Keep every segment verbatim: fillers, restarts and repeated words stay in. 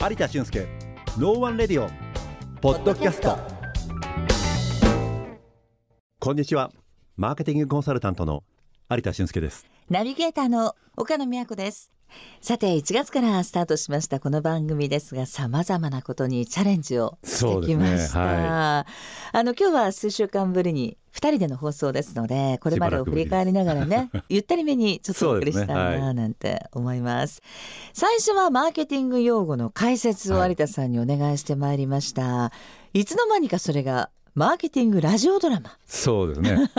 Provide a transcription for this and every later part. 有田俊介ノーワンレディオポッドキャスト。こんにちは、マーケティングコンサルタントの有田俊介です。ナビゲーターの岡野美和子です。さていちがつからスタートしましたこの番組ですが、さまざまなことにチャレンジをしてきました。ねはい、あの今日は数週間ぶりにふたりでの放送ですので、これまでを振り返りながらねゆったりめにちょっとお送りしたいななんて思います。最初はマーケティング用語の解説を有田さんにお願いしてまいりました。はい、いつの間にかそれがマーケティングラジオドラマ。そうですね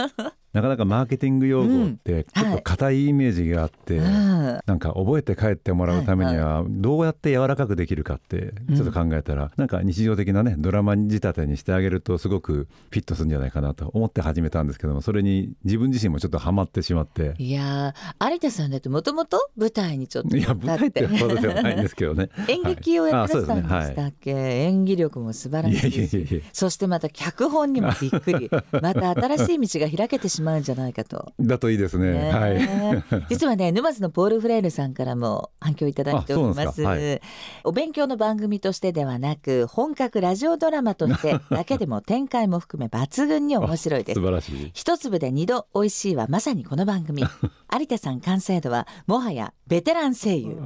なかなかマーケティング用語ってちょっと固いイメージがあって、うんはい、なんか覚えて帰ってもらうためにはどうやって柔らかくできるかってちょっと考えたら、うん、なんか日常的なねドラマ仕立てにしてあげるとすごくフィットするんじゃないかなと思って始めたんですけども、それに自分自身もちょっとハマってしまって。いや有田さんだってもともと舞台にちょっと立って、いや舞台ってことではないんですけどね演劇をやってらしたんでしたっけ。はいねはい、演技力も素晴らしいし、いやいやいや、そしてまた脚本にもびっくりまた新しい道が開けてしまうしまうんじゃないかと。だといいですね。ねはい、実はね沼津のポール・フレールさんからも反響いただいております。あ、そうなんですか。はい、お勉強の番組としてではなく本格ラジオドラマとしてだけでも展開も含め抜群に面白いです。素晴らしい。一粒で二度おいしいはまさにこの番組有田さん完成度はもはやベテラン声優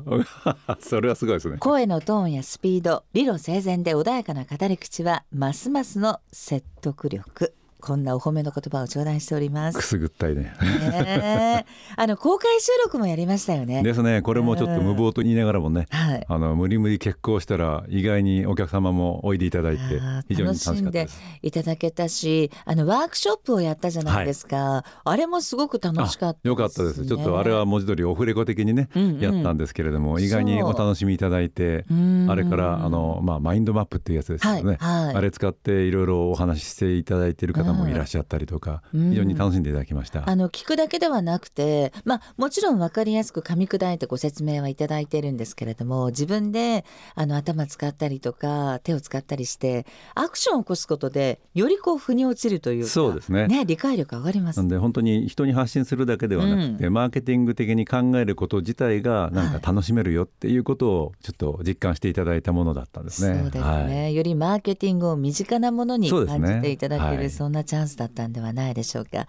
それはすごいですね。声のトーンやスピード、理路整然で穏やかな語り口はますますの説得力。こんなお褒めの言葉を頂戴しております。くすぐったいね、えー、あの公開収録もやりましたよね。ですね。これもちょっと無謀と言いながらもね、うん、あの無理無理結婚したら意外にお客様もおいでいただいて非常に楽しかったです。楽しんでいただけたし、あのワークショップをやったじゃないですか。はい、あれもすごく楽しかったですね。よかったです。ちょっとあれは文字通りオフレコ的にね、うんうん、やったんですけれども、意外にお楽しみいただいて、あれからあの、まあ、マインドマップっていうやつですよね、はいはい、あれ使っていろいろお話ししていただいている方ももいらっしゃったりとか、非常に楽しんでいただきました。うん、あの聞くだけではなくて、まあ、もちろん分かりやすく噛み砕いてご説明はいただいているんですけれども、自分であの頭使ったりとか手を使ったりしてアクションを起こすことでよりこう腑に落ちるというか。そうですね。ね、理解力上がります。なんで本当に人に発信するだけではなくて、うん、マーケティング的に考えること自体がなんか楽しめるよっていうことをちょっと実感していただいたものだったんですね。そうですね。はい、よりマーケティングを身近なものに感じていただける、そうですね。はい、そんなチャンスだったんではないでしょうか。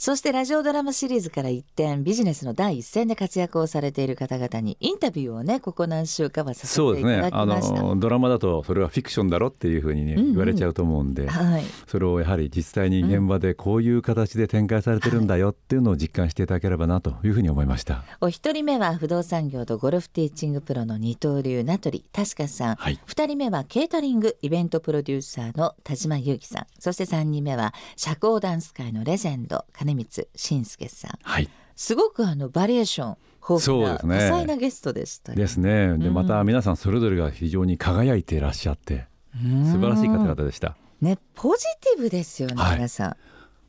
そしてラジオドラマシリーズから一転、ビジネスの第一線で活躍をされている方々にインタビューをね、ここ何週かはさせていただきました。そうですね。あのドラマだとそれはフィクションだろっていうふうに、ね、うんうん、言われちゃうと思うんで、はい、それをやはり実際に現場でこういう形で展開されてるんだよっていうのを実感していただければなというふうに思いました。お一人目は不動産業とゴルフティーチングプロの二刀流名取たしかさん、はい、ふたりめはケータリングイベントプロデューサーの田島優貴さん、そしてさんにんめは社交ダンス界のレジェンド金光信介さん、はい、すごくあのバリエーション豊富な多彩なゲストでしたね。ですね。でまた皆さんそれぞれが非常に輝いていらっしゃって、うん、素晴らしい方々でした、ね、ポジティブですよね、はい、皆さん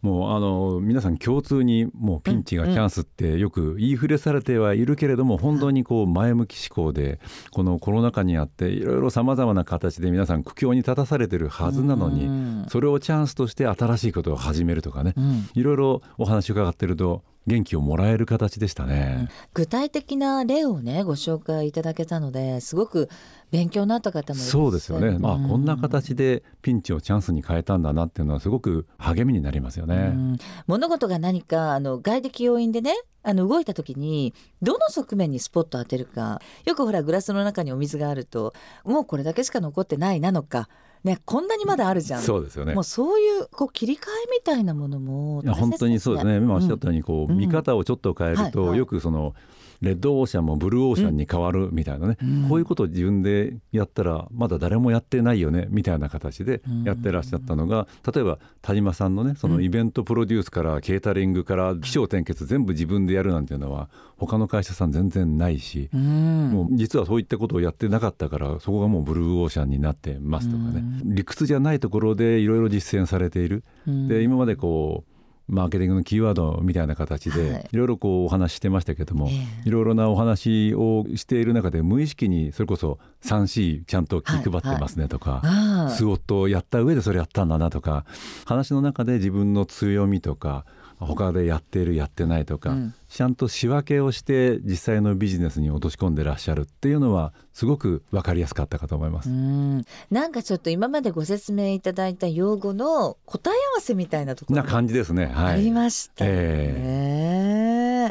もうあの皆さん共通にもうピンチがチャンスってよく言いふれされてはいるけれども、うんうん、本当にこう前向き思考でこのコロナ禍にあっていろいろさまざまな形で皆さん苦境に立たされてるはずなのに、うんうん、それをチャンスとして新しいことを始めるとかね、いろいろお話を伺ってると元気をもらえる形でしたね。具体的な例をねご紹介いただけたのですごく勉強になった方もいらっしゃる。そうですよね、うん、まあ、こんな形でピンチをチャンスに変えたんだなっていうのはすごく励みになりますよね。うん、物事が何かあの外的要因でねあの動いた時にどの側面にスポット当てるか、よくほらグラスの中にお水があるともうこれだけしか残ってないなのかね、こんなにまだあるじゃん。そうですよね。もうそういう、こう切り替えみたいなものも大切ですね。本当にそうですね。今おっしゃったようにこう、うん、見方をちょっと変えると、うんはいはい、よくそのレッドオーシャンもブルーオーシャンに変わるみたいなね、うん、こういうことを自分でやったらまだ誰もやってないよねみたいな形でやってらっしゃったのが、例えば田島さんのねそのイベントプロデュースからケータリングから起承転結全部自分でやるなんていうのは他の会社さん全然ないし、うん、もう実はそういったことをやってなかったからそこがもうブルーオーシャンになってますとかね、うん、理屈じゃないところでいろいろ実践されている、うん、で今までこうマーケティングのキーワードみたいな形でいろいろこうお話してましたけども、いろいろなお話をしている中で無意識にそれこそ スリーシー ちゃんと気配ってますねとか、はいはい、スウォットをやった上でそれやったんだなとか、話の中で自分の強みとか他でやっているやってないとか、うん、ちゃんと仕分けをして実際のビジネスに落とし込んでらっしゃるっていうのはすごく分かりやすかったかと思います。うん、なんかちょっと今までご説明いただいた用語の答え合わせみたいなところな感じですね、はい、ありましたね、え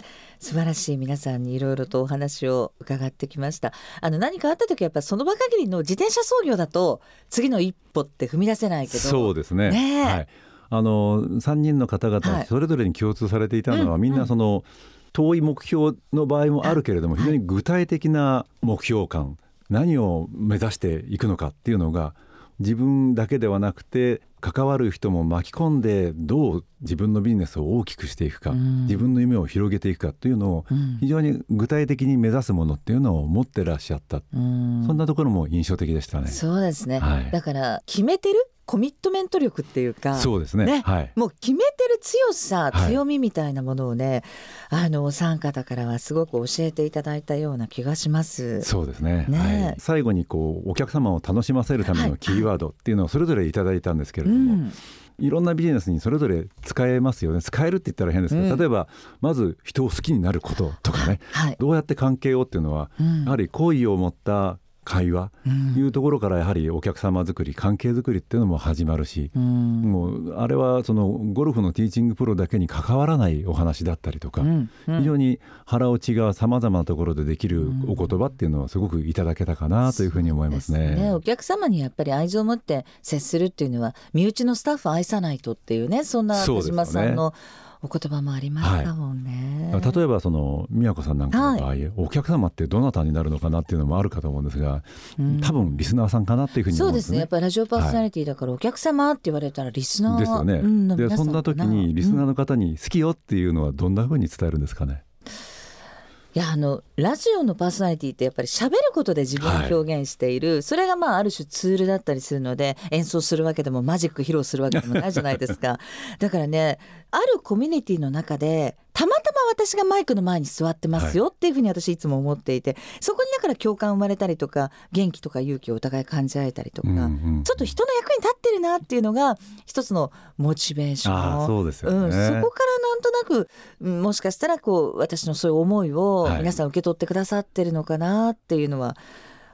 ー素晴らしい。皆さんにいろいろとお話を伺ってきました。あの何かあった時はやっぱりその場限りの自転車操業だと次の一歩って踏み出せないけど、そうですね、ね、はい、あのさんにんの方々それぞれに共通されていたのは、はい、うんうん、みんなその遠い目標の場合もあるけれども非常に具体的な目標感、何を目指していくのかっていうのが自分だけではなくて関わる人も巻き込んでどう自分のビジネスを大きくしていくか、うん、自分の夢を広げていくかというのを非常に具体的に目指すものっていうのを持ってらっしゃった、うん、そんなところも印象的でしたね。そうですね、はい、だから決めてるコミットメント力っていうか、そうですね、ね、はい、もう決めてる強さ、強みみたいなものをね、はい、あのお三方からはすごく教えていただいたような気がします。そうですね、ね、はい、最後にこうお客様を楽しませるためのキーワードっていうのをそれぞれいただいたんですけれども、はい、うん、いろんなビジネスにそれぞれ使えますよね。使えるって言ったら変ですけど、うん、例えばまず人を好きになることとかね、はい、どうやって関係をっていうのは、うん、やはり好意を持った会話いうところからやはりお客様作り、関係作りっていうのも始まるし、うん、もうあれはそのゴルフのティーチングプロだけに関わらないお話だったりとか、うんうん、非常に腹落ちがさまざまなところでできるお言葉っていうのはすごくいただけたかなというふうに思います ね,、うん、そうですね。お客様にやっぱり愛情を持って接するっていうのは身内のスタッフを愛さないとっていうね、そんな田島さんのお言葉もありましたもんね、はい、例えばその宮子さんなんかの場合、はい、お客様ってどなたになるのかなっていうのもあるかと思うんですが、うん、多分リスナーさんかなっていうふうに思うんですね。そうですね、やっぱりラジオパーソナリティだから、はい、お客様って言われたらリスナーですよね、うん、の皆さんかな。でそんな時にリスナーの方に好きよっていうのはどんなふうに伝えるんですかね。いや、あのラジオのパーソナリティってやっぱり喋ることで自分を表現している、はい、それがまあある種ツールだったりするので、演奏するわけでもマジック披露するわけでもないじゃないですかだからね、あるコミュニティの中でたまたま私がマイクの前に座ってますよっていうふうに私いつも思っていて、はい、そこにだから共感生まれたりとか元気とか勇気をお互い感じ合えたりとか、うんうんうん、ちょっと人の役に立ってるなっていうのが一つのモチベーション。あ、そうですよね、うん、そこからなんとなくもしかしたらこう私のそういう思いを皆さん受け取ってくださってるのかなっていうのは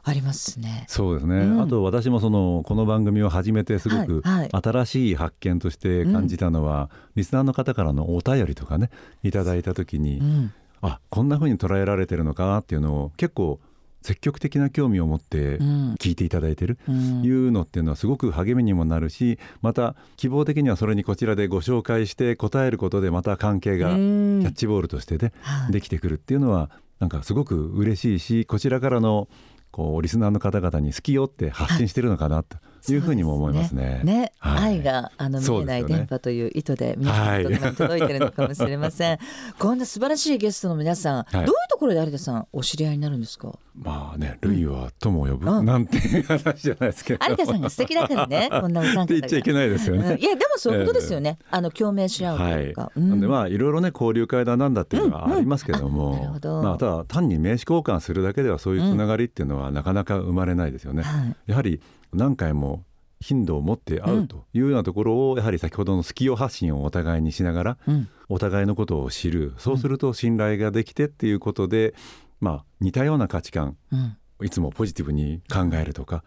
ありますね。そうですね、うん、あと私もそのこの番組を始めてすごく新しい発見として感じたのは、はいはい、うん、リスナーの方からのお便りとかねいただいた時に、うん、あ、こんな風に捉えられてるのかなっていうのを結構積極的な興味を持って聞いていただいてる、うん、いうのっていうのはすごく励みにもなるし、また希望的にはそれにこちらでご紹介して答えることでまた関係がキャッチボールとしてで、うん、できてくるっていうのはなんかすごく嬉しいし、こちらからのこうリスナーの方々に好きよって発信してるのかなというふうにも思います ね, すね, ね、はい、愛があの見えない電波という意図で皆さんのところに届いてるのかもしれません、はい、こんな素晴らしいゲストの皆さん、はい、どういうところで有田さんお知り合いになるんですか。まあね、類は友を呼ぶ、うん、なんて話じゃないですけど、有田さんが素敵だからねこんなお三方が言っちゃいけないですよね、うん、いやでもそういうことですよね、あの共鳴し合うというか、はい、うん、なんでまあいろいろね交流会だなんだっていうのはありますけども、うんうん、なるほど、まあ、ただ単に名刺交換するだけではそういうつながりっていうのはなかなか生まれないですよね、うん、やはり何回も頻度を持って会うというようなところを、やはり先ほどのスキル発信をお互いにしながら、うん、お互いのことを知る、そうすると信頼ができてっていうことで、まあ、似たような価値観、うん、いつもポジティブに考えるとか、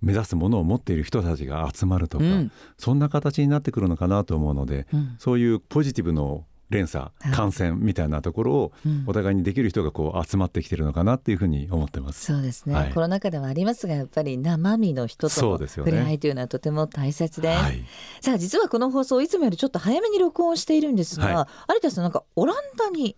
目指すものを持っている人たちが集まるとか、うん、そんな形になってくるのかなと思うので、うん、そういうポジティブの連鎖、感染みたいなところをお互いにできる人がこう集まってきてるのかなっていうふうに思ってます。そうですね、はい、コロナ禍ではありますがやっぱり生身の人との触れ合いというのはとても大切です。はい、さあ実はこの放送いつもよりちょっと早めに録音しているんですが、はい、有田さんなんかオランダに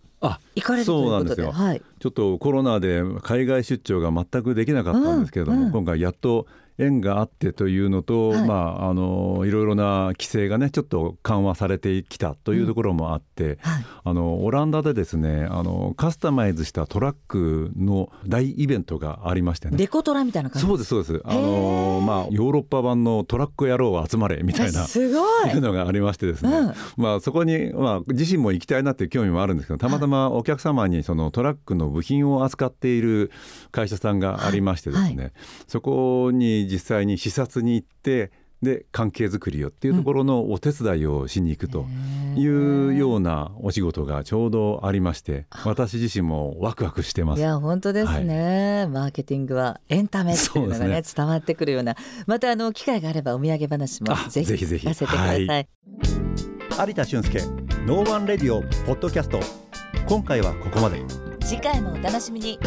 行かれるということで。そうなんですよ、はい、ちょっとコロナで海外出張が全くできなかったんですけれども、うんうん、今回やっと縁があってというのと、はい、まあ、あのいろいろな規制がねちょっと緩和されてきたというところもあって、うん、はい、あのオランダでですね、あのカスタマイズしたトラックの大イベントがありましてね。デコトラみたいな感じ。そうですそうです、あの、まあ、ヨーロッパ版のトラック野郎は集まれみたいなすごいいうのがありましてですね、うん、まあ、そこに、まあ、自身も行きたいなという興味もあるんですけど、たまたまお客様にそのトラックの部品を扱っている会社さんがありましてですね、はいはい、そこに実際に視察に行ってで関係づくりをっていうところのお手伝いをしに行くというようなお仕事がちょうどありまして、私自身もワクワクしてます。いや本当ですね、はい、マーケティングはエンタメっていうのが ね, ね伝わってくるような、またあの機会があればお土産話もぜひ聞かせてください、はい、有田俊介ノーワンレディオポッドキャスト、今回はここまで。次回もお楽しみに。